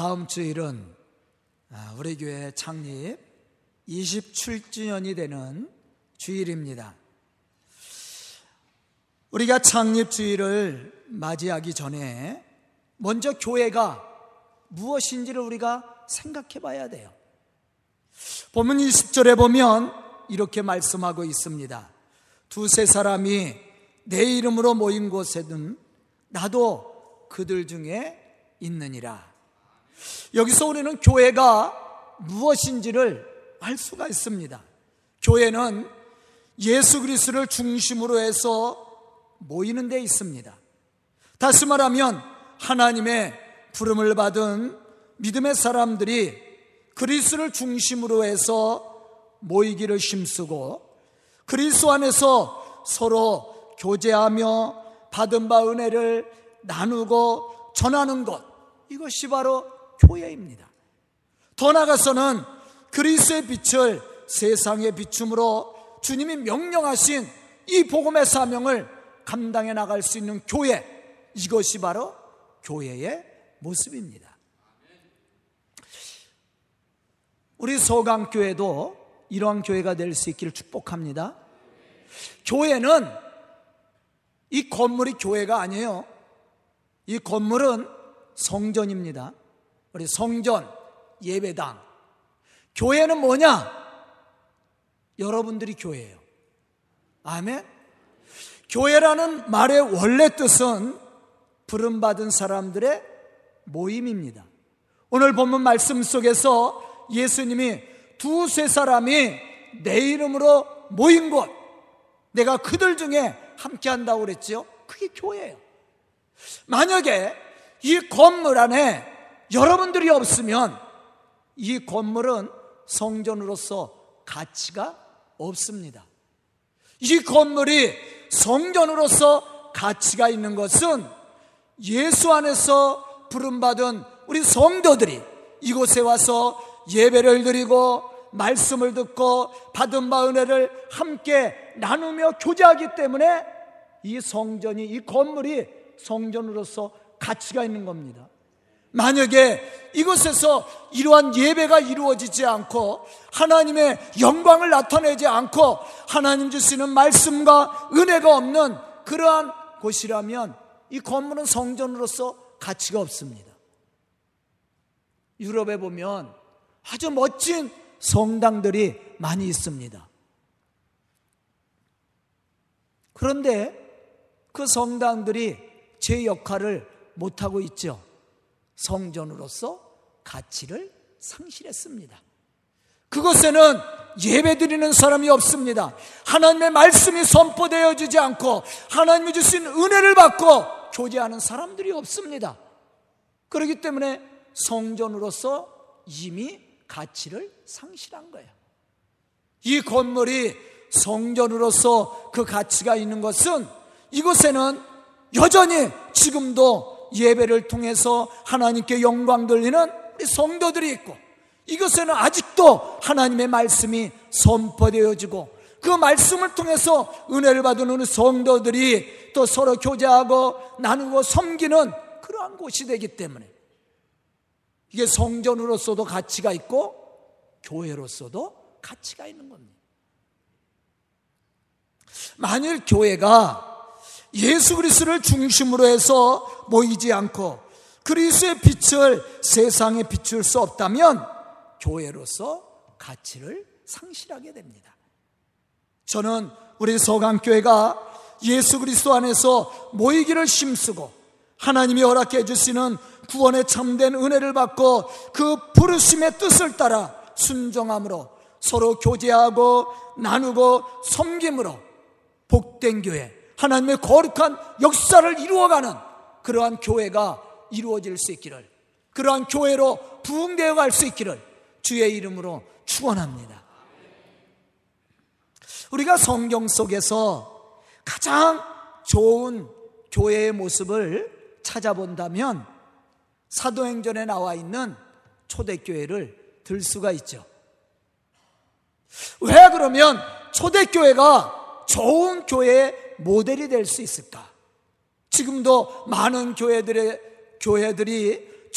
다음 주일은 우리 교회 창립 27주년이 되는 주일입니다. 우리가 창립 주일을 맞이하기 전에 먼저 교회가 무엇인지를 우리가 생각해 봐야 돼요. 본문 20절에 보면 이렇게 말씀하고 있습니다. 두세 사람이 내 이름으로 모인 곳에는 나도 그들 중에 있느니라. 여기서 우리는 교회가 무엇인지를 알 수가 있습니다. 교회는 예수 그리스도를 중심으로 해서 모이는 데 있습니다. 다시 말하면 하나님의 부름을 받은 믿음의 사람들이 그리스도를 중심으로 해서 모이기를 힘쓰고 그리스도 안에서 서로 교제하며 받은 바 은혜를 나누고 전하는 것, 이것이 바로 교회입니다. 더 나아가서는 그리스도의 빛을 세상에 비춤으로 주님이 명령하신 이 복음의 사명을 감당해 나갈 수 있는 교회, 이것이 바로 교회의 모습입니다. 우리 서강교회도 이러한 교회가 될 수 있기를 축복합니다. 교회는 이 건물이 교회가 아니에요. 이 건물은 성전입니다. 우리 성전, 예배당. 교회는 뭐냐? 여러분들이 교회예요. 아멘? 교회라는 말의 원래 뜻은 부름받은 사람들의 모임입니다. 오늘 본문 말씀 속에서 예수님이 두세 사람이 내 이름으로 모인 곳, 내가 그들 중에 함께한다고 그랬지요. 그게 교회예요. 만약에 이 건물 안에 여러분들이 없으면 이 건물은 성전으로서 가치가 없습니다. 이 건물이 성전으로서 가치가 있는 것은 예수 안에서 부름받은 우리 성도들이 이곳에 와서 예배를 드리고 말씀을 듣고 받은 바 은혜를 함께 나누며 교제하기 때문에 이 성전이, 이 건물이 성전으로서 가치가 있는 겁니다. 만약에 이곳에서 이러한 예배가 이루어지지 않고 하나님의 영광을 나타내지 않고 하나님 주시는 말씀과 은혜가 없는 그러한 곳이라면 이 건물은 성전으로서 가치가 없습니다. 유럽에 보면 아주 멋진 성당들이 많이 있습니다. 그런데 그 성당들이 제 역할을 못하고 있죠. 성전으로서 가치를 상실했습니다. 그곳에는 예배드리는 사람이 없습니다. 하나님의 말씀이 선포되어지지 않고 하나님이 주신 은혜를 받고 교제하는 사람들이 없습니다. 그렇기 때문에 성전으로서 이미 가치를 상실한 거예요. 이 건물이 성전으로서 그 가치가 있는 것은 이곳에는 여전히 지금도 예배를 통해서 하나님께 영광 돌리는 우리 성도들이 있고 이곳에는 아직도 하나님의 말씀이 선포되어지고 그 말씀을 통해서 은혜를 받은 우리 성도들이 또 서로 교제하고 나누고 섬기는 그러한 곳이 되기 때문에 이게 성전으로서도 가치가 있고 교회로서도 가치가 있는 겁니다. 만일 교회가 예수 그리스도를 중심으로 해서 모이지 않고 그리스도의 빛을 세상에 비출 수 없다면 교회로서 가치를 상실하게 됩니다. 저는 우리 서강교회가 예수 그리스도 안에서 모이기를 힘쓰고 하나님이 허락해 주시는 구원의 참된 은혜를 받고 그 부르심의 뜻을 따라 순종함으로 서로 교제하고 나누고 섬김으로 복된 교회, 하나님의 거룩한 역사를 이루어가는 그러한 교회가 이루어질 수 있기를, 그러한 교회로 부흥되어 갈 수 있기를 주의 이름으로 축원합니다. 우리가 성경 속에서 가장 좋은 교회의 모습을 찾아본다면 사도행전에 나와 있는 초대교회를 들 수가 있죠. 왜 그러면 초대교회가 좋은 교회의 모델이 될 수 있을까? 지금도 많은 교회들이 초대교회를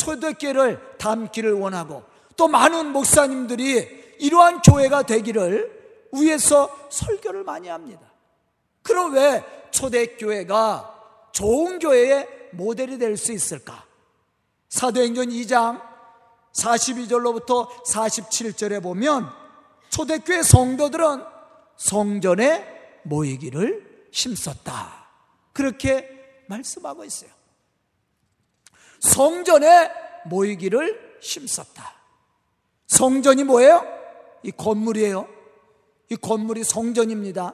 담기를 원하고, 또 많은 목사님들이 이러한 교회가 되기를 위해서 설교를 많이 합니다. 그럼 왜 초대교회가 좋은 교회의 모델이 될 수 있을까? 사도행전 2장 42절로부터 47절에 보면 초대교회 성도들은 성전에 모이기를 힘썼다, 그렇게 말씀하고 있어요. 성전에 모이기를 힘썼다. 성전이 뭐예요? 이 건물이에요. 이 건물이 성전입니다.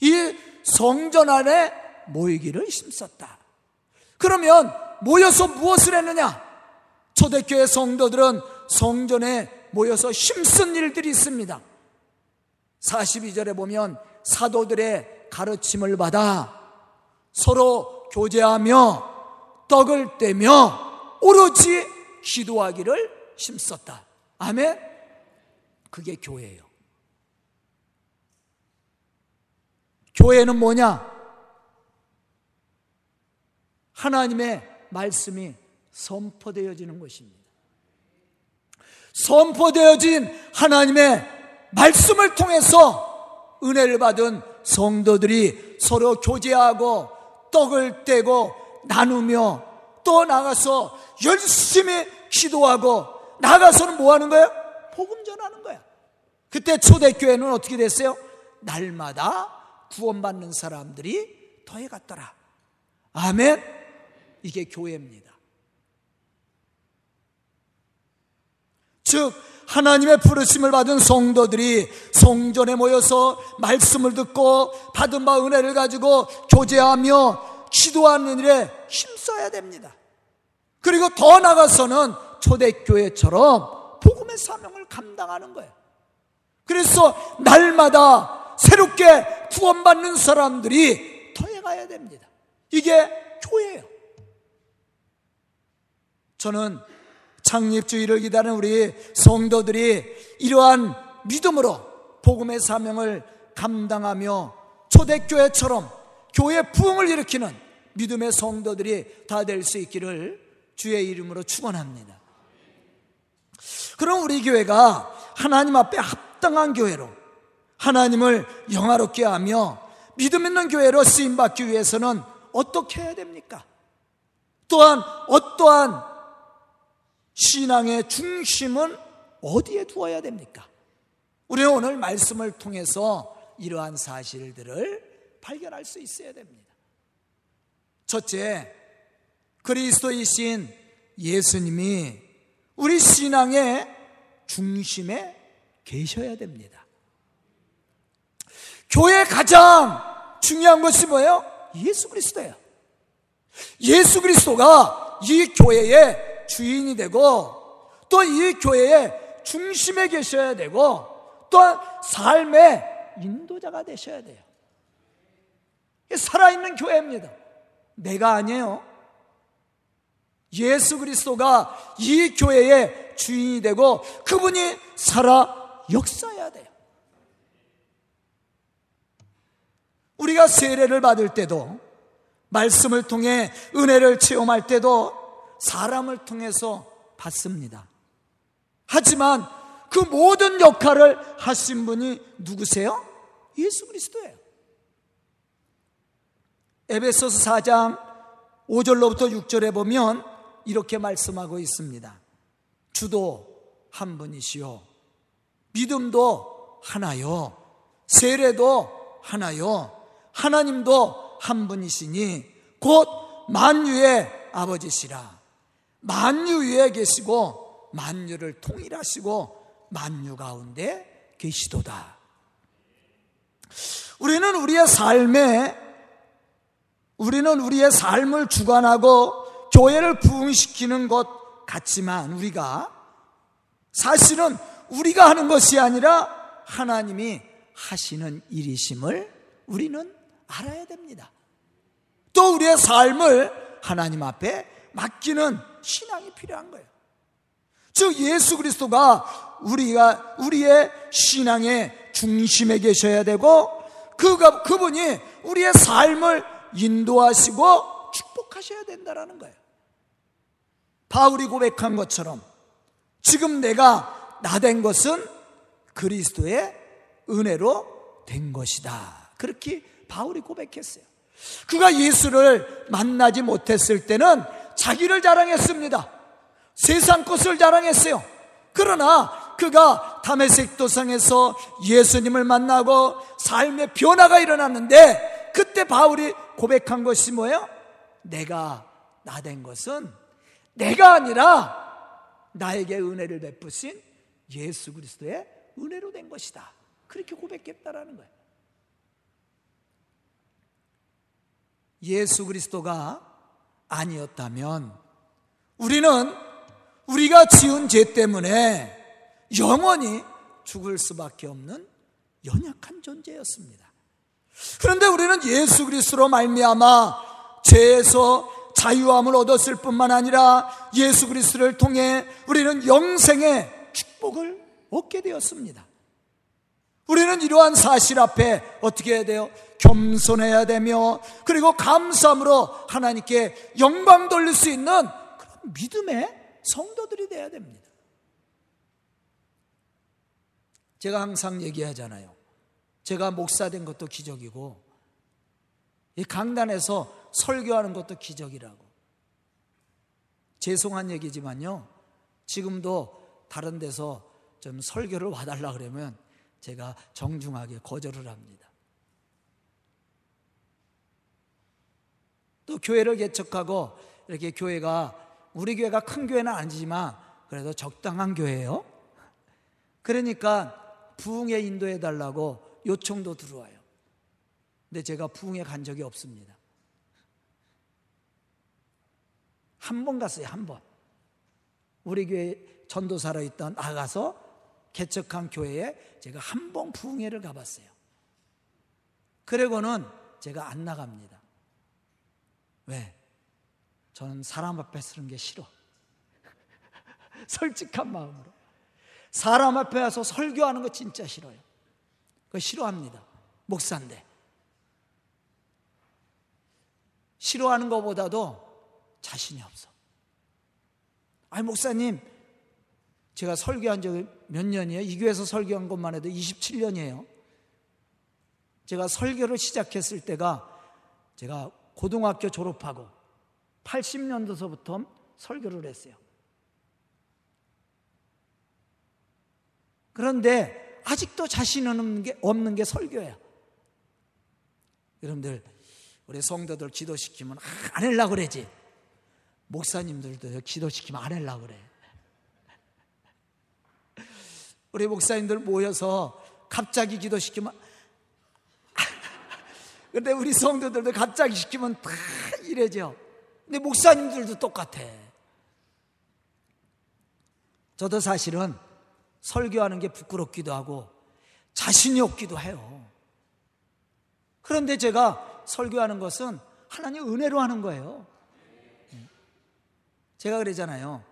이 성전 안에 모이기를 힘썼다. 그러면 모여서 무엇을 했느냐? 초대교회 성도들은 성전에 모여서 힘쓴 일들이 있습니다. 42절에 보면 사도들의 가르침을 받아 서로 교제하며 떡을 떼며 오로지 기도하기를 힘썼다. 아멘? 그게 교회예요. 교회는 뭐냐? 하나님의 말씀이 선포되어지는 것입니다. 선포되어진 하나님의 말씀을 통해서 은혜를 받은 성도들이 서로 교제하고 떡을 떼고 나누며, 또 나가서 열심히 기도하고, 나가서는 뭐 하는 거예요? 복음 전하는 거야. 그때 초대교회는 어떻게 됐어요? 날마다 구원받는 사람들이 더해갔더라. 아멘? 이게 교회입니다. 즉 하나님의 부르심을 받은 성도들이 성전에 모여서 말씀을 듣고 받은 바 은혜를 가지고 교제하며 기도하는 일에 힘써야 됩니다. 그리고 더 나아가서는 초대교회처럼 복음의 사명을 감당하는 거예요. 그래서 날마다 새롭게 구원받는 사람들이 더해가야 됩니다. 이게 교회예요. 저는 창립주의를 기다리는 우리 성도들이 이러한 믿음으로 복음의 사명을 감당하며 초대교회처럼 교회 부흥을 일으키는 믿음의 성도들이 다 될 수 있기를 주의 이름으로 축원합니다. 그럼 우리 교회가 하나님 앞에 합당한 교회로, 하나님을 영화롭게 하며 믿음 있는 교회로 쓰임받기 위해서는 어떻게 해야 됩니까? 또한 어떠한 신앙의 중심은 어디에 두어야 됩니까? 우리는 오늘 말씀을 통해서 이러한 사실들을 발견할 수 있어야 됩니다. 첫째, 그리스도이신 예수님이 우리 신앙의 중심에 계셔야 됩니다. 교회의 가장 중요한 것이 뭐예요? 예수 그리스도예요. 예수 그리스도가 이 교회의 주인이 되고, 또 이 교회의 중심에 계셔야 되고, 또한 삶의 인도자가 되셔야 돼요. 살아있는 교회입니다. 내가 아니에요. 예수 그리스도가 이 교회의 주인이 되고 그분이 살아 역사해야 돼요. 우리가 세례를 받을 때도, 말씀을 통해 은혜를 체험할 때도 사람을 통해서 받습니다. 하지만 그 모든 역할을 하신 분이 누구세요? 예수 그리스도예요. 에베소서 4장 5절로부터 6절에 보면 이렇게 말씀하고 있습니다. 주도 한 분이시요, 믿음도 하나요, 세례도 하나요, 하나님도 한 분이시니 곧 만유의 아버지시라. 만유 위에 계시고 만유를 통일하시고 만유 가운데 계시도다. 우리는 우리의 삶을 주관하고 교회를 부흥시키는 것 같지만, 우리가 사실은 우리가 하는 것이 아니라 하나님이 하시는 일이심을 우리는 알아야 됩니다. 또 우리의 삶을 하나님 앞에 맡기는 신앙이 필요한 거예요. 즉 예수 그리스도가 우리의 신앙의 중심에 계셔야 되고, 그분이 우리의 삶을 인도하시고 축복하셔야 된다라는 거예요. 바울이 고백한 것처럼 지금 내가 나 된 것은 그리스도의 은혜로 된 것이다. 그렇게 바울이 고백했어요. 그가 예수를 만나지 못했을 때는 자기를 자랑했습니다. 세상 것을 자랑했어요. 그러나 그가 다메섹 도상에서 예수님을 만나고 삶의 변화가 일어났는데 그때 바울이 고백한 것이 뭐예요? 내가 나 된 것은 내가 아니라 나에게 은혜를 베푸신 예수 그리스도의 은혜로 된 것이다. 그렇게 고백했다라는 거예요. 예수 그리스도가 아니었다면 우리는 우리가 지은 죄 때문에 영원히 죽을 수밖에 없는 연약한 존재였습니다. 그런데 우리는 예수 그리스도로 말미암아 죄에서 자유함을 얻었을 뿐만 아니라 예수 그리스도를 통해 우리는 영생의 축복을 얻게 되었습니다. 우리는 이러한 사실 앞에 어떻게 해야 돼요? 겸손해야 되며 그리고 감사함으로 하나님께 영광 돌릴 수 있는 그런 믿음의 성도들이 되어야 됩니다. 제가 항상 얘기하잖아요. 제가 목사 된 것도 기적이고 이 강단에서 설교하는 것도 기적이라고. 죄송한 얘기지만요, 지금도 다른 데서 좀 설교를 와달라 그러면 제가 정중하게 거절을 합니다. 또 교회를 개척하고 이렇게 교회가, 우리 교회가 큰 교회는 아니지만 그래도 적당한 교회예요. 그러니까 부흥에 인도해 달라고 요청도 들어와요. 근데 제가 부흥에 간 적이 없습니다. 한 번 갔어요, 한 번. 우리 교회 전도사로 있던 나가서 개척한 교회에 제가 한 번 부흥회를 가봤어요. 그리고는 제가 안 나갑니다. 왜? 저는 사람 앞에 서는 게 싫어. 솔직한 마음으로. 사람 앞에 와서 설교하는 거 진짜 싫어요. 그거 싫어합니다. 목사인데. 싫어하는 것보다도 자신이 없어. 아니 목사님, 제가 설교한 적이 몇 년이에요? 이 교회에서 설교한 것만 해도 27년이에요. 제가 설교를 시작했을 때가, 제가 고등학교 졸업하고 80년도서부터 설교를 했어요. 그런데 아직도 자신 없는 게 설교예요. 여러분들, 우리 성도들 기도시키면 안 하려고 그러지. 목사님들도 기도시키면 안 하려고 그래. 우리 목사님들 모여서 갑자기 기도시키면, 근데 우리 성도들도 갑자기 시키면 다 이래죠. 근데 목사님들도 똑같아. 저도 사실은 설교하는 게 부끄럽기도 하고 자신이 없기도 해요. 그런데 제가 설교하는 것은 하나님 은혜로 하는 거예요. 제가 그러잖아요.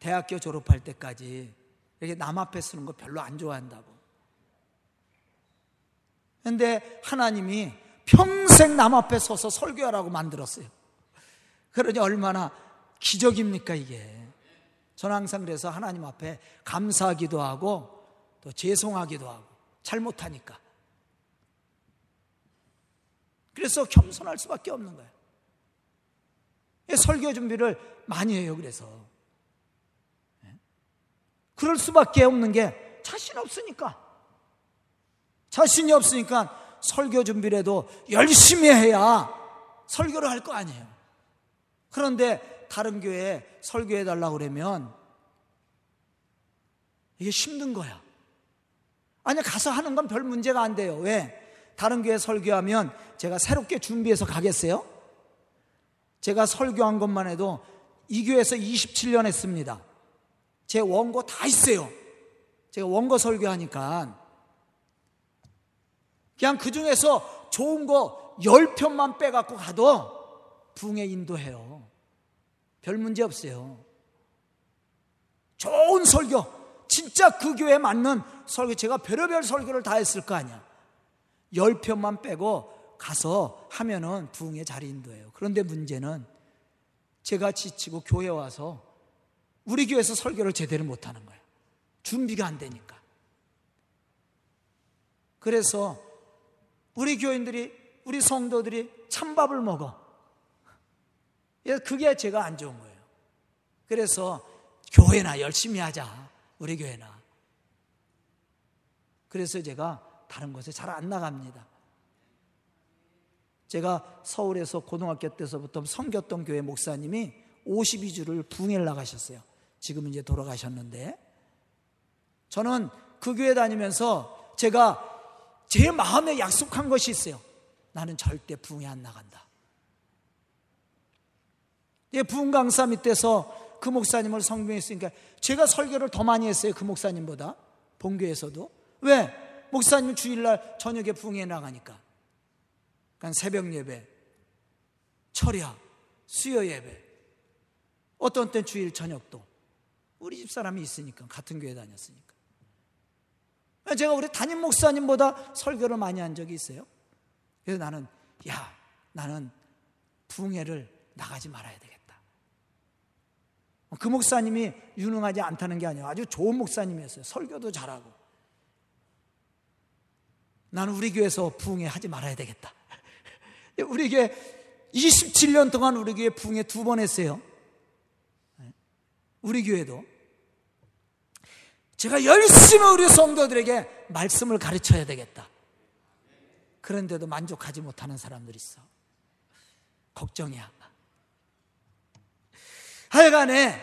대학교 졸업할 때까지 이렇게 남 앞에 쓰는 거 별로 안 좋아한다고. 그런데 하나님이 평생 남 앞에 서서 설교하라고 만들었어요. 그러니 얼마나 기적입니까 이게. 저는 항상 그래서 하나님 앞에 감사하기도 하고 또 죄송하기도 하고 잘못하니까. 그래서 겸손할 수밖에 없는 거예요. 설교 준비를 많이 해요. 그래서 그럴 수밖에 없는 게 자신 없으니까. 자신이 없으니까 설교 준비를 해도 열심히 해야 설교를 할 거 아니에요. 그런데 다른 교회에 설교해달라고 그러면 이게 힘든 거야. 아니 가서 하는 건 별 문제가 안 돼요. 왜? 다른 교회에 설교하면 제가 새롭게 준비해서 가겠어요? 제가 설교한 것만 해도 이 교회에서 27년 했습니다. 제 원고 다 있어요. 제가 원고 설교하니까 그냥 그 중에서 좋은 거 10편만 빼갖고 가도 부흥에 인도해요. 별 문제 없어요. 좋은 설교, 진짜 그 교회에 맞는 설교. 제가 별의별 설교를 다 했을 거 아니야. 10편만 빼고 가서 하면은 부흥에 잘 인도해요. 그런데 문제는 제가 지치고 교회 와서 우리 교회에서 설교를 제대로 못하는 거예요. 준비가 안 되니까. 그래서 우리 교인들이, 우리 성도들이 찬밥을 먹어. 그게 제가 안 좋은 거예요. 그래서 교회나 열심히 하자, 우리 교회나. 그래서 제가 다른 곳에 잘 안 나갑니다. 제가 서울에서 고등학교 때서부터 섬겼던 교회 목사님이 52주를 부흥회를 나가셨어요. 지금 이제 돌아가셨는데, 저는 그 교회 다니면서 제가 제 마음에 약속한 것이 있어요. 나는 절대 부흥회 안 나간다. 부흥 강사 밑에서 그 목사님을 성경했으니까 제가 설교를 더 많이 했어요. 그 목사님보다 본교에서도. 왜? 목사님 주일날 저녁에 부흥회 나가니까. 그러니까 새벽 예배, 철야, 수요 예배, 어떤 땐 주일 저녁도. 우리 집사람이 있으니까, 같은 교회 다녔으니까. 제가 우리 담임 목사님보다 설교를 많이 한 적이 있어요. 그래서 나는, 나는 부흥회를 나가지 말아야 되겠다. 그 목사님이 유능하지 않다는 게 아니에요. 아주 좋은 목사님이었어요. 설교도 잘하고. 나는 우리 교회에서 부흥회 하지 말아야 되겠다. 우리 교회 27년 동안 우리 교회 부흥회 2번 했어요. 우리 교회도 제가 열심히 우리 성도들에게 말씀을 가르쳐야 되겠다. 그런데도 만족하지 못하는 사람들이 있어. 걱정이야. 하여간에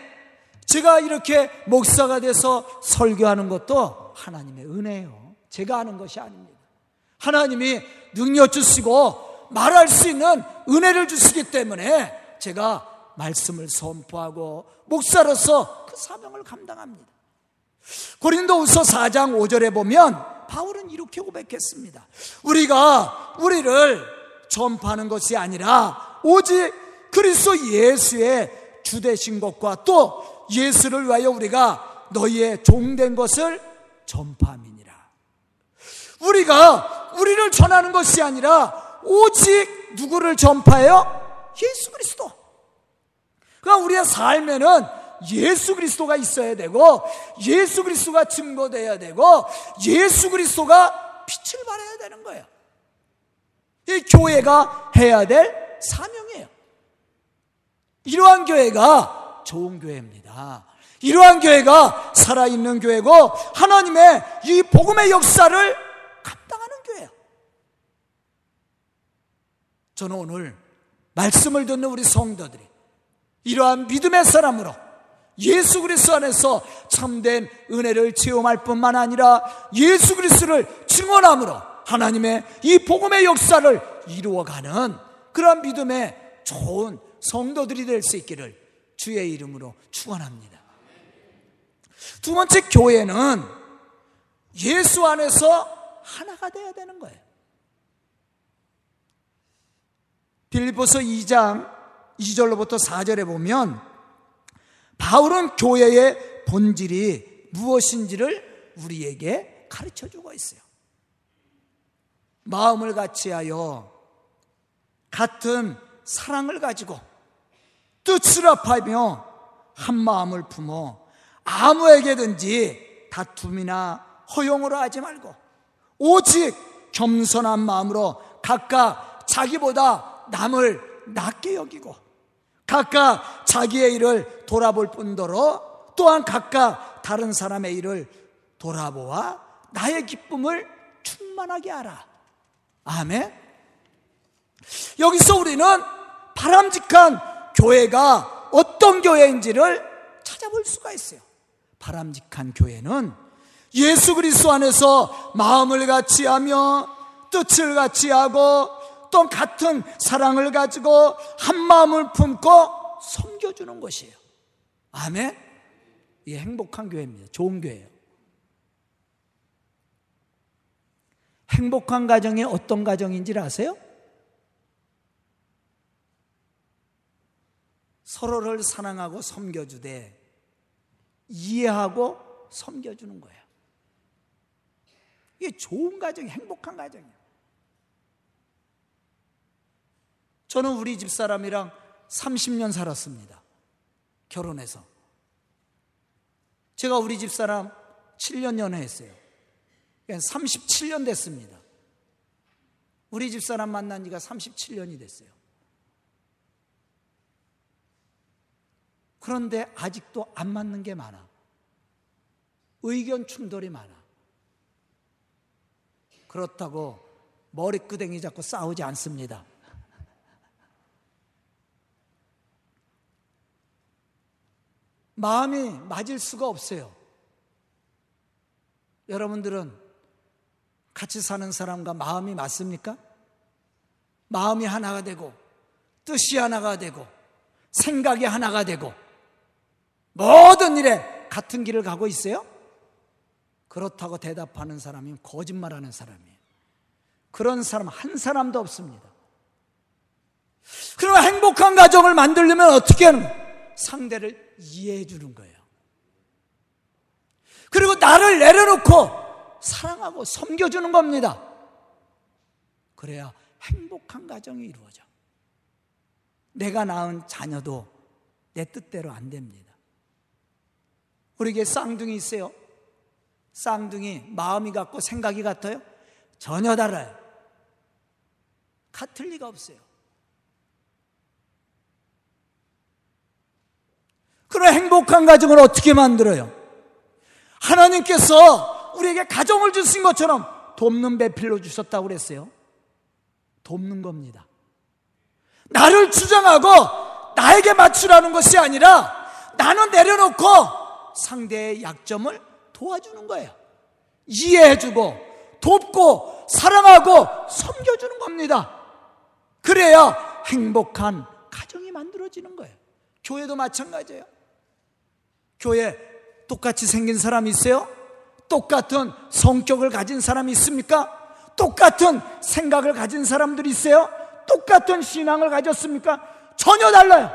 제가 이렇게 목사가 돼서 설교하는 것도 하나님의 은혜예요. 제가 하는 것이 아닙니다. 하나님이 능력 주시고 말할 수 있는 은혜를 주시기 때문에 제가 말씀을 선포하고 목사로서 그 사명을 감당합니다. 고린도후서 4장 5절에 보면 바울은 이렇게 고백했습니다. 우리가 우리를 전파하는 것이 아니라 오직 그리스도 예수의 주되신 것과 또 예수를 위하여 우리가 너희의 종된 것을 전파함이니라. 우리가 우리를 전하는 것이 아니라 오직 누구를 전파해요? 예수 그리스도. 그러니까 우리의 삶에는 예수 그리스도가 있어야 되고, 예수 그리스도가 증거되어야 되고, 예수 그리스도가 빛을 발해야 되는 거예요. 이 교회가 해야 될 사명이에요. 이러한 교회가 좋은 교회입니다. 이러한 교회가 살아있는 교회고 하나님의 이 복음의 역사를 감당하는 교회예요. 저는 오늘 말씀을 듣는 우리 성도들이 이러한 믿음의 사람으로 예수 그리스도 안에서 참된 은혜를 체험할 뿐만 아니라 예수 그리스도를 증언함으로 하나님의 이 복음의 역사를 이루어가는 그런 믿음의 좋은 성도들이 될 수 있기를 주의 이름으로 축원합니다. 두 번째, 교회는 예수 안에서 하나가 돼야 되는 거예요. 빌립보서 2장 2절로부터 4절에 보면 바울은 교회의 본질이 무엇인지를 우리에게 가르쳐주고 있어요. 마음을 같이하여 같은 사랑을 가지고 뜻을 합하며 한 마음을 품어 아무에게든지 다툼이나 허용으로 하지 말고 오직 겸손한 마음으로 각각 자기보다 남을 낮게 여기고 각각 자기의 일을 돌아볼 뿐더러 또한 각각 다른 사람의 일을 돌아보아 나의 기쁨을 충만하게 하라. 아멘. 여기서 우리는 바람직한 교회가 어떤 교회인지를 찾아볼 수가 있어요. 바람직한 교회는 예수 그리스도 안에서 마음을 같이 하며 뜻을 같이 하고 또 같은 사랑을 가지고 한 마음을 품고 섬겨주는 것이에요. 아멘. 이게 행복한 교회입니다. 좋은 교회예요. 행복한 가정이 어떤 가정인지를 아세요? 서로를 사랑하고 섬겨주되 이해하고 섬겨주는 거예요. 이게 좋은 가정이, 행복한 가정이에요. 저는 우리 집사람이랑 30년 살았습니다. 결혼해서. 제가 우리 집사람 7년 연애했어요. 37년 됐습니다. 우리 집사람 만난 지가 37년이 됐어요. 그런데 아직도 안 맞는 게 많아. 의견 충돌이 많아. 그렇다고 머리끄댕이 잡고 싸우지 않습니다. 마음이 맞을 수가 없어요. 여러분들은 같이 사는 사람과 마음이 맞습니까? 마음이 하나가 되고 뜻이 하나가 되고 생각이 하나가 되고 모든 일에 같은 길을 가고 있어요? 그렇다고 대답하는 사람이 거짓말하는 사람이에요. 그런 사람 한 사람도 없습니다. 그러면 행복한 가정을 만들려면 어떻게 하는 거예요? 상대를 이해해 주는 거예요. 그리고 나를 내려놓고 사랑하고 섬겨주는 겁니다. 그래야 행복한 가정이 이루어져. 내가 낳은 자녀도 내 뜻대로 안 됩니다. 우리에게 쌍둥이 있어요. 쌍둥이 마음이 같고 생각이 같아요? 전혀 달라요. 같을 리가 없어요. 그럼 행복한 가정을 어떻게 만들어요? 하나님께서 우리에게 가정을 주신 것처럼 돕는 배필로 주셨다고 그랬어요. 돕는 겁니다. 나를 주장하고 나에게 맞추라는 것이 아니라 나는 내려놓고 상대의 약점을 도와주는 거예요. 이해해주고 돕고 사랑하고 섬겨주는 겁니다. 그래야 행복한 가정이 만들어지는 거예요. 교회도 마찬가지예요. 교회 똑같이 생긴 사람이 있어요? 똑같은 성격을 가진 사람이 있습니까? 똑같은 생각을 가진 사람들이 있어요? 똑같은 신앙을 가졌습니까? 전혀 달라요.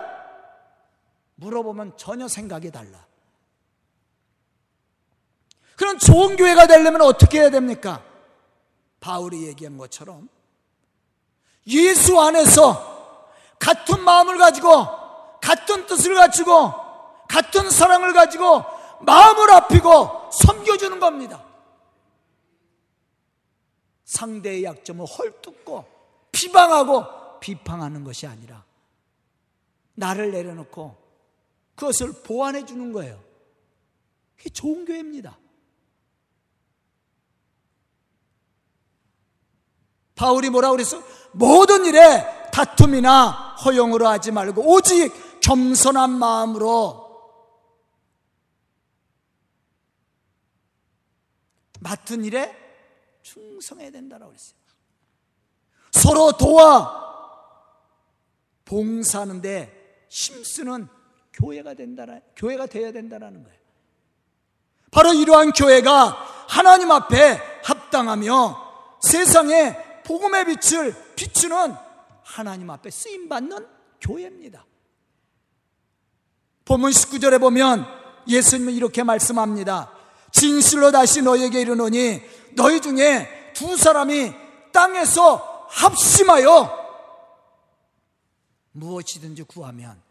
물어보면 전혀 생각이 달라. 그럼 좋은 교회가 되려면 어떻게 해야 됩니까? 바울이 얘기한 것처럼 예수 안에서 같은 마음을 가지고 같은 뜻을 가지고 같은 사랑을 가지고 마음을 아끼고 섬겨주는 겁니다. 상대의 약점을 헐뜯고 비방하고 비판하는 것이 아니라 나를 내려놓고 그것을 보완해 주는 거예요. 그게 좋은 교회입니다. 바울이 뭐라고 그랬어? 모든 일에 다툼이나 허용으로 하지 말고 오직 겸손한 마음으로 맡은 일에 충성해야 된다라고 그랬어요. 서로 도와 봉사하는데 힘쓰는 교회가 되어야 된다라는 거예요. 바로 이러한 교회가 하나님 앞에 합당하며 세상에 복음의 빛을 비추는 하나님 앞에 쓰임받는 교회입니다. 본문 19절에 보면 예수님은 이렇게 말씀합니다. 진실로 다시 너희에게 이르노니 너희 중에 두 사람이 땅에서 합심하여 무엇이든지 구하면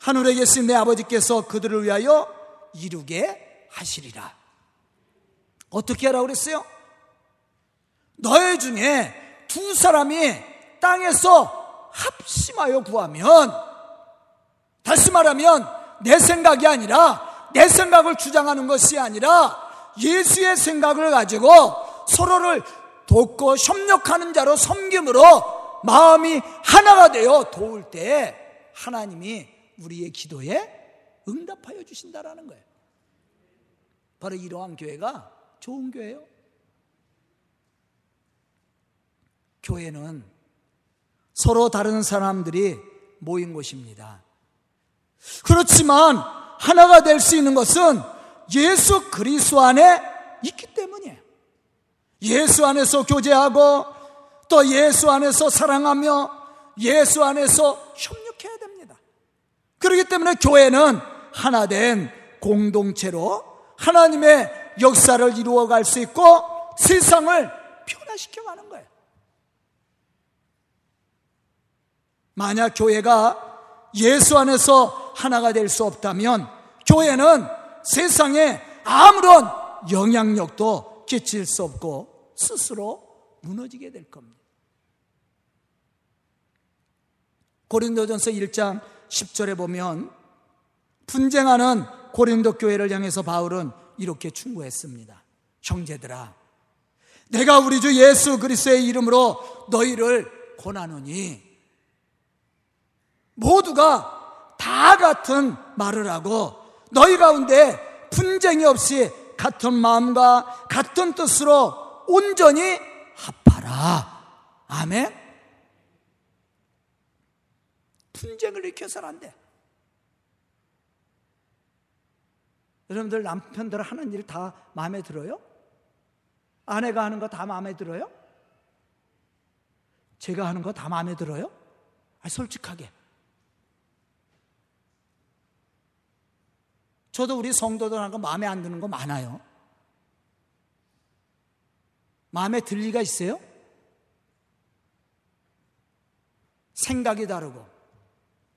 하늘에 계신 내 아버지께서 그들을 위하여 이루게 하시리라. 어떻게 하라고 그랬어요? 너희 중에 두 사람이 땅에서 합심하여 구하면, 다시 말하면 내 생각이 아니라 내 생각을 주장하는 것이 아니라 예수의 생각을 가지고 서로를 돕고 협력하는 자로 섬김으로 마음이 하나가 되어 도울 때 하나님이 우리의 기도에 응답하여 주신다라는 거예요. 바로 이러한 교회가 좋은 교회예요. 교회는 서로 다른 사람들이 모인 곳입니다. 그렇지만 하나가 될 수 있는 것은 예수 그리스도 안에 있기 때문이에요. 예수 안에서 교제하고 또 예수 안에서 사랑하며 예수 안에서 협력해야 됩니다. 그렇기 때문에 교회는 하나 된 공동체로 하나님의 역사를 이루어갈 수 있고 세상을 변화시켜가는 거예요. 만약 교회가 예수 안에서 하나가 될 수 없다면 교회는 세상에 아무런 영향력도 끼칠 수 없고 스스로 무너지게 될 겁니다. 고린도전서 1장 10절에 보면 분쟁하는 고린도 교회를 향해서 바울은 이렇게 충고했습니다. 형제들아, 내가 우리 주 예수 그리스도의 이름으로 너희를 권하노니, 모두가 다 같은 말을 하고 너희 가운데 분쟁이 없이 같은 마음과 같은 뜻으로 온전히 합하라. 아멘. 분쟁을 일으켜서는 안 돼. 여러분들 남편들 하는 일 다 마음에 들어요? 아내가 하는 거 다 마음에 들어요? 제가 하는 거 다 마음에 들어요? 아니, 솔직하게. 저도 우리 성도들 하는 거 마음에 안 드는 거 많아요. 마음에 들 리가 있어요? 생각이 다르고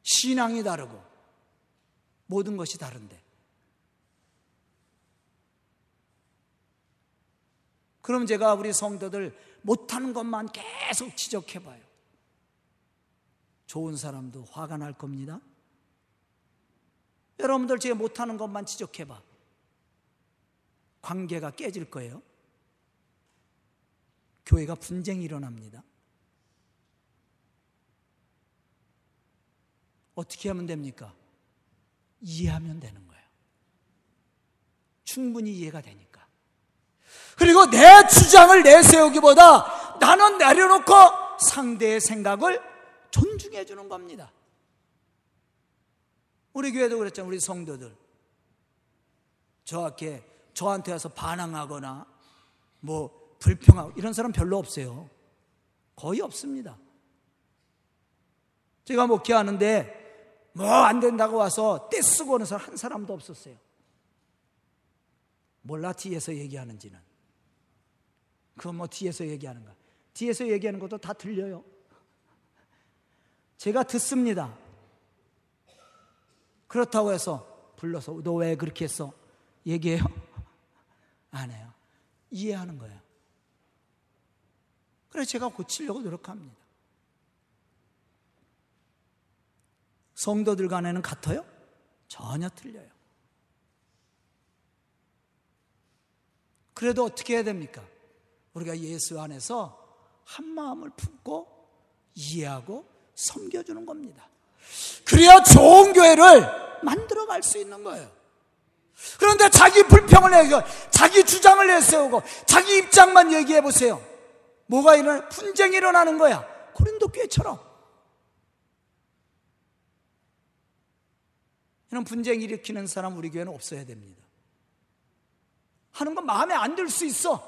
신앙이 다르고 모든 것이 다른데, 그럼 제가 우리 성도들 못하는 것만 계속 지적해봐요. 좋은 사람도 화가 날 겁니다. 여러분들 제가 못하는 것만 지적해봐. 관계가 깨질 거예요. 교회가 분쟁이 일어납니다. 어떻게 하면 됩니까? 이해하면 되는 거예요. 충분히 이해가 되니까. 그리고 내 주장을 내세우기보다 나는 내려놓고 상대의 생각을 존중해 주는 겁니다. 우리 교회도 그랬잖아요. 우리 성도들 저한테 와서 반항하거나 뭐 불평하고 이런 사람 별로 없어요. 거의 없습니다. 제가 목회하는데 뭐 안 된다고 와서 떼쓰고 오는 사람 한 사람도 없었어요. 몰라, 뒤에서 얘기하는지는. 그건 뭐 뒤에서 얘기하는가. 뒤에서 얘기하는 것도 다 들려요. 제가 듣습니다. 그렇다고 해서 불러서 너 왜 그렇게 했어? 얘기해요? 안 해요. 이해하는 거예요. 그래서 제가 고치려고 노력합니다. 성도들 간에는 같아요? 전혀 틀려요. 그래도 어떻게 해야 됩니까? 우리가 예수 안에서 한 마음을 품고 이해하고 섬겨주는 겁니다. 그래야 좋은 교회를 만들어갈 수 있는 거예요. 그런데 자기 불평을 내고 자기 주장을 내세우고 자기 입장만 얘기해 보세요. 뭐가 일어나? 분쟁이 일어나는 거야. 고린도 교회처럼. 이런 분쟁 일으키는 사람 우리 교회는 없어야 됩니다. 하는 건 마음에 안 들 수 있어.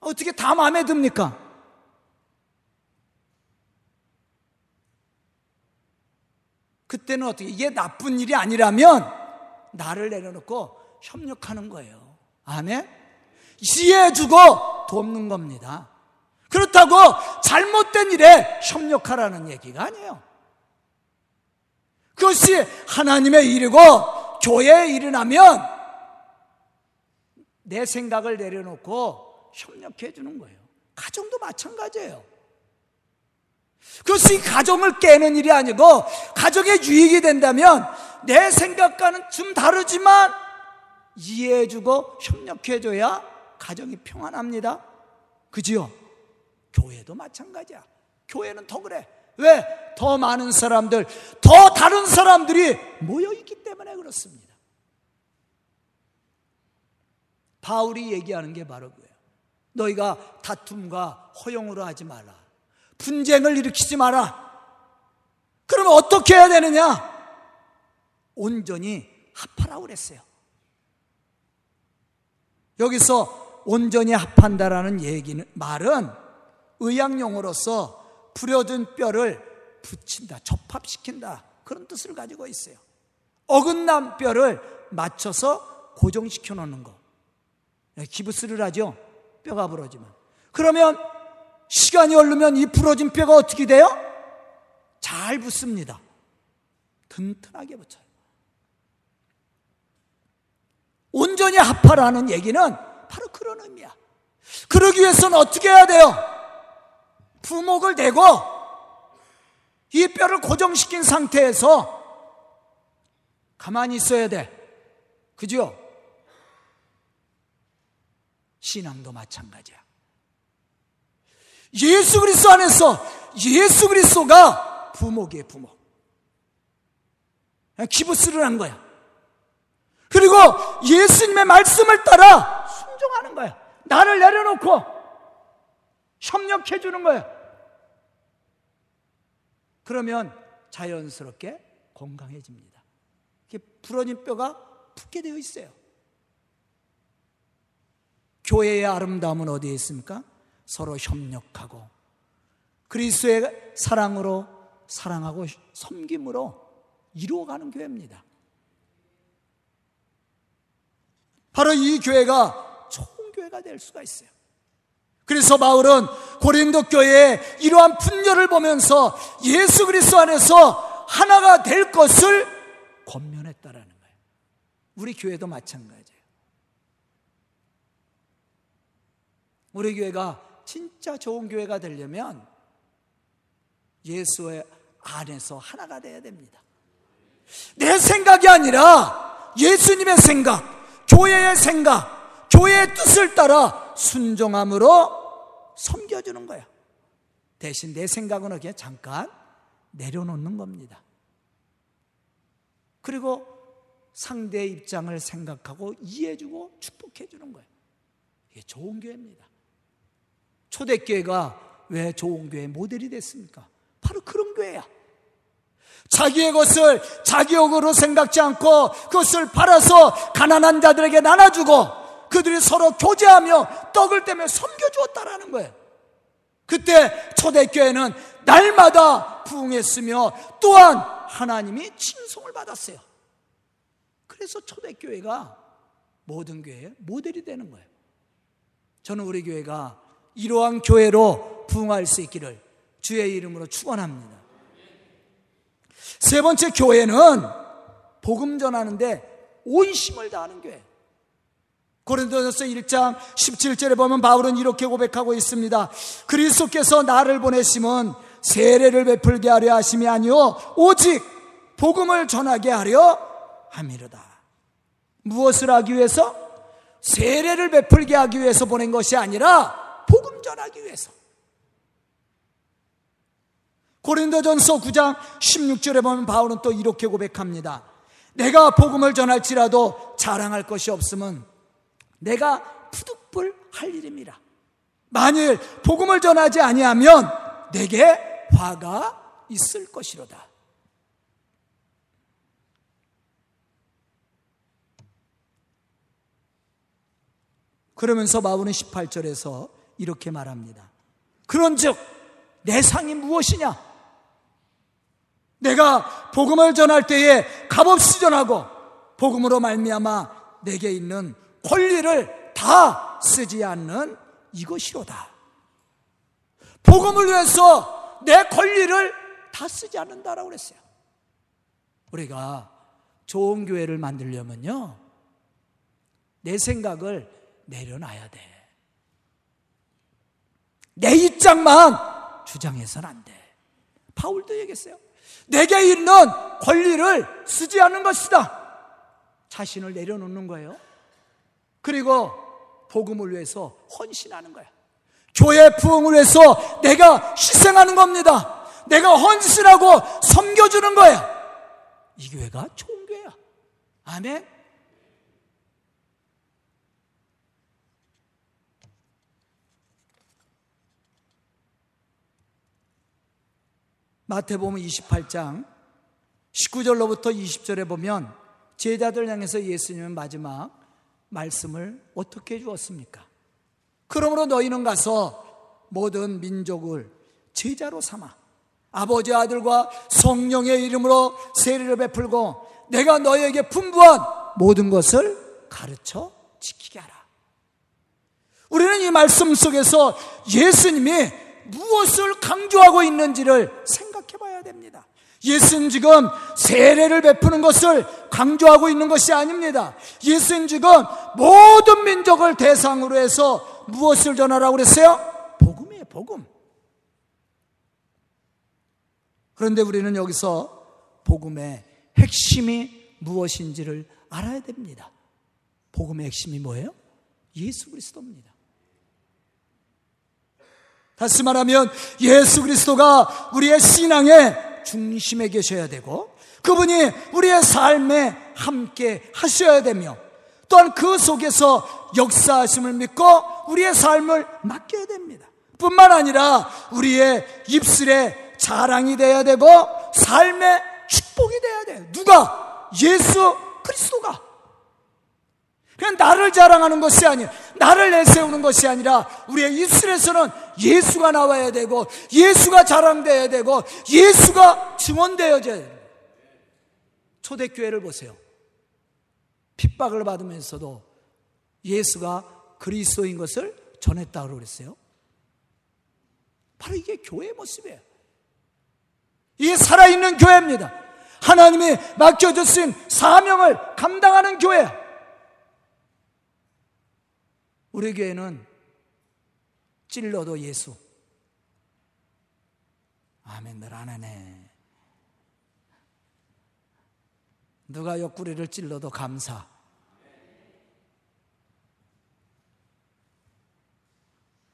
어떻게 다 마음에 듭니까? 그때는 어떻게, 이게 나쁜 일이 아니라면 나를 내려놓고 협력하는 거예요. 아멘? 이해해주고 돕는 겁니다. 그렇다고 잘못된 일에 협력하라는 얘기가 아니에요. 그것이 하나님의 일이고 교회의 일이라면 내 생각을 내려놓고 협력해 주는 거예요. 가정도 마찬가지예요. 그것이 가정을 깨는 일이 아니고 가정에 유익이 된다면 내 생각과는 좀 다르지만 이해해 주고 협력해 줘야 가정이 평안합니다. 그지요? 교회도 마찬가지야. 교회는 더 그래. 왜? 더 많은 사람들, 더 다른 사람들이 모여있기 때문에 그렇습니다. 바울이 얘기하는 게 바로 그거예요. 너희가 다툼과 허용으로 하지 마라. 분쟁을 일으키지 마라. 그러면 어떻게 해야 되느냐? 온전히 합하라고 그랬어요. 여기서 온전히 합한다라는 얘기는, 말은 의학용어로서 부려진 뼈를 붙인다, 접합시킨다, 그런 뜻을 가지고 있어요. 어긋난 뼈를 맞춰서 고정시켜 놓는 거. 기부스를 하죠. 뼈가 부러지면. 그러면 시간이 흐르면 이 부러진 뼈가 어떻게 돼요? 잘 붙습니다. 튼튼하게 붙어요. 온전히 합하라는 얘기는 바로 그런 의미야. 그러기 위해서는 어떻게 해야 돼요? 부목을 대고 이 뼈를 고정시킨 상태에서 가만히 있어야 돼. 그죠? 신앙도 마찬가지야. 예수 그리스도 안에서 예수 그리스도가 부목이에요, 부목. 기부스를 한 거야. 그리고 예수님의 말씀을 따라 순종하는 거야. 나를 내려놓고 협력해 주는 거야. 그러면 자연스럽게 건강해집니다. 이렇게 부러진 뼈가 붙게 되어 있어요. 교회의 아름다움은 어디에 있습니까? 서로 협력하고 그리스도의 사랑으로 사랑하고 섬김으로 이루어가는 교회입니다. 바로 이 교회가 좋은 교회가 될 수가 있어요. 그래서 바울은 고린도 교회의 이러한 분열을 보면서 예수 그리스도 안에서 하나가 될 것을 권면했다라는 거예요. 우리 교회도 마찬가지예요. 우리 교회가 진짜 좋은 교회가 되려면 예수의 안에서 하나가 돼야 됩니다. 내 생각이 아니라 예수님의 생각, 교회의 생각, 교회의 뜻을 따라 순종함으로 섬겨주는 거야. 대신 내 생각은 그냥 잠깐 내려놓는 겁니다. 그리고 상대의 입장을 생각하고 이해해주고 축복해주는 거야. 이게 좋은 교회입니다. 초대교회가 왜 좋은 교회의 모델이 됐습니까? 바로 그런 교회야. 자기의 것을 자기 욕으로 생각지 않고 그것을 팔아서 가난한 자들에게 나눠주고 그들이 서로 교제하며 떡을 떼며 섬겨주었다라는 거예요. 그때 초대교회는 날마다 부흥했으며 또한 하나님이 칭송을 받았어요. 그래서 초대교회가 모든 교회의 모델이 되는 거예요. 저는 우리 교회가 이러한 교회로 부흥할 수 있기를 주의 이름으로 축원합니다. 세 번째, 교회는 복음 전하는데 온심을 다하는 교회. 고린도전서 1장 17절에 보면 바울은 이렇게 고백하고 있습니다. 그리스도께서 나를 보내심은 세례를 베풀게 하려 하심이 아니오 오직 복음을 전하게 하려 함이로다. 무엇을 하기 위해서? 세례를 베풀게 하기 위해서 보낸 것이 아니라 복음 전하기 위해서. 고린도전서 9장 16절에 보면 바울은 또 이렇게 고백합니다. 내가 복음을 전할지라도 자랑할 것이 없음은 내가 부득불 할 일입니다. 만일 복음을 전하지 아니하면 내게 화가 있을 것이로다. 그러면서 바울은 18절에서 이렇게 말합니다. 그런즉 내 상이 무엇이냐? 내가 복음을 전할 때에 값없이 전하고 복음으로 말미암아 내게 있는 권리를 다 쓰지 않는 이것이로다. 복음을 위해서 내 권리를 다 쓰지 않는다라고 그랬어요. 우리가 좋은 교회를 만들려면요, 내 생각을 내려놔야 돼. 내 입장만 주장해서는 안 돼. 바울도 얘기했어요. 내게 있는 권리를 쓰지 않는 것이다. 자신을 내려놓는 거예요. 그리고 복음을 위해서 헌신하는 거야. 교회 부흥을 위해서 내가 희생하는 겁니다. 내가 헌신하고 섬겨주는 거야. 이 교회가 좋은 교회야. 아멘. 마태복음 28장 19절로부터 20절에 보면 제자들 향해서 예수님은 마지막 말씀을 어떻게 주었습니까? 그러므로 너희는 가서 모든 민족을 제자로 삼아 아버지 아들과 성령의 이름으로 세례를 베풀고 내가 너희에게 분부한 모든 것을 가르쳐 지키게 하라. 우리는 이 말씀 속에서 예수님이 무엇을 강조하고 있는지를 생각해 봐야 됩니다. 예수님 지금 세례를 베푸는 것을 강조하고 있는 것이 아닙니다. 예수님 지금 모든 민족을 대상으로 해서 무엇을 전하라고 그랬어요? 복음이에요, 복음. 그런데 우리는 여기서 복음의 핵심이 무엇인지를 알아야 됩니다. 복음의 핵심이 뭐예요? 예수 그리스도입니다. 다시 말하면 예수 그리스도가 우리의 신앙의 중심에 계셔야 되고, 그분이 우리의 삶에 함께 하셔야 되며, 또한 그 속에서 역사하심을 믿고 우리의 삶을 맡겨야 됩니다. 뿐만 아니라 우리의 입술에 자랑이 돼야 되고 삶의 축복이 돼야 돼요. 누가? 예수 그리스도가. 그냥 나를 자랑하는 것이 아니에요. 나를 내세우는 것이 아니라 우리의 입술에서는 예수가 나와야 되고, 예수가 자랑되어야 되고, 예수가 증언되어져야 돼요. 초대교회를 보세요. 핍박을 받으면서도 예수가 그리스도인 것을 전했다고 그랬어요. 바로 이게 교회의 모습이에요. 이게 살아있는 교회입니다. 하나님이 맡겨주신 사명을 감당하는 교회예요. 우리 교회는 찔러도 예수. 아멘, 늘 안 하네. 누가 옆구리를 찔러도 감사.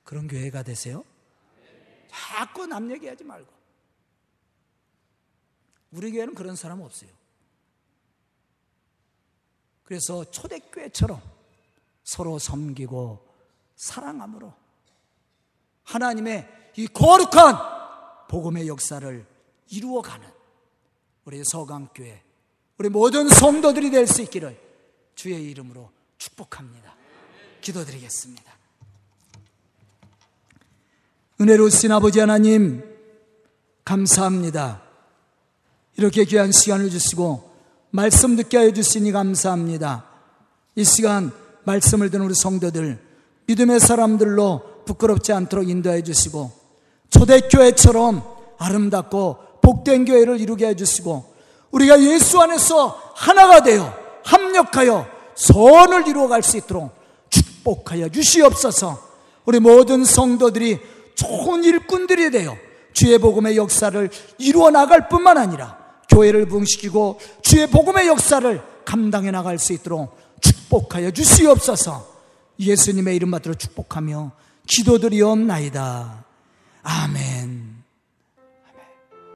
그런 교회가 되세요? 자꾸 남 얘기하지 말고. 우리 교회는 그런 사람 없어요. 그래서 초대교회처럼 서로 섬기고 사랑함으로 하나님의 이 거룩한 복음의 역사를 이루어가는 우리 서강교회, 우리 모든 성도들이 될 수 있기를 주의 이름으로 축복합니다. 기도드리겠습니다. 은혜로우신 아버지 하나님, 감사합니다. 이렇게 귀한 시간을 주시고 말씀 듣게 해주시니 감사합니다. 이 시간 말씀을 듣는 우리 성도들, 믿음의 사람들로 부끄럽지 않도록 인도해 주시고, 초대교회처럼 아름답고 복된 교회를 이루게 해주시고, 우리가 예수 안에서 하나가 되어 합력하여 선을 이루어갈 수 있도록 축복하여 주시옵소서. 우리 모든 성도들이 좋은 일꾼들이 되어 주의 복음의 역사를 이루어 나갈 뿐만 아니라 교회를 부흥시키고 주의 복음의 역사를 감당해 나갈 수 있도록 축복하여 주시옵소서. 예수님의 이름 받들어 축복하며 기도드리옵나이다. 아멘.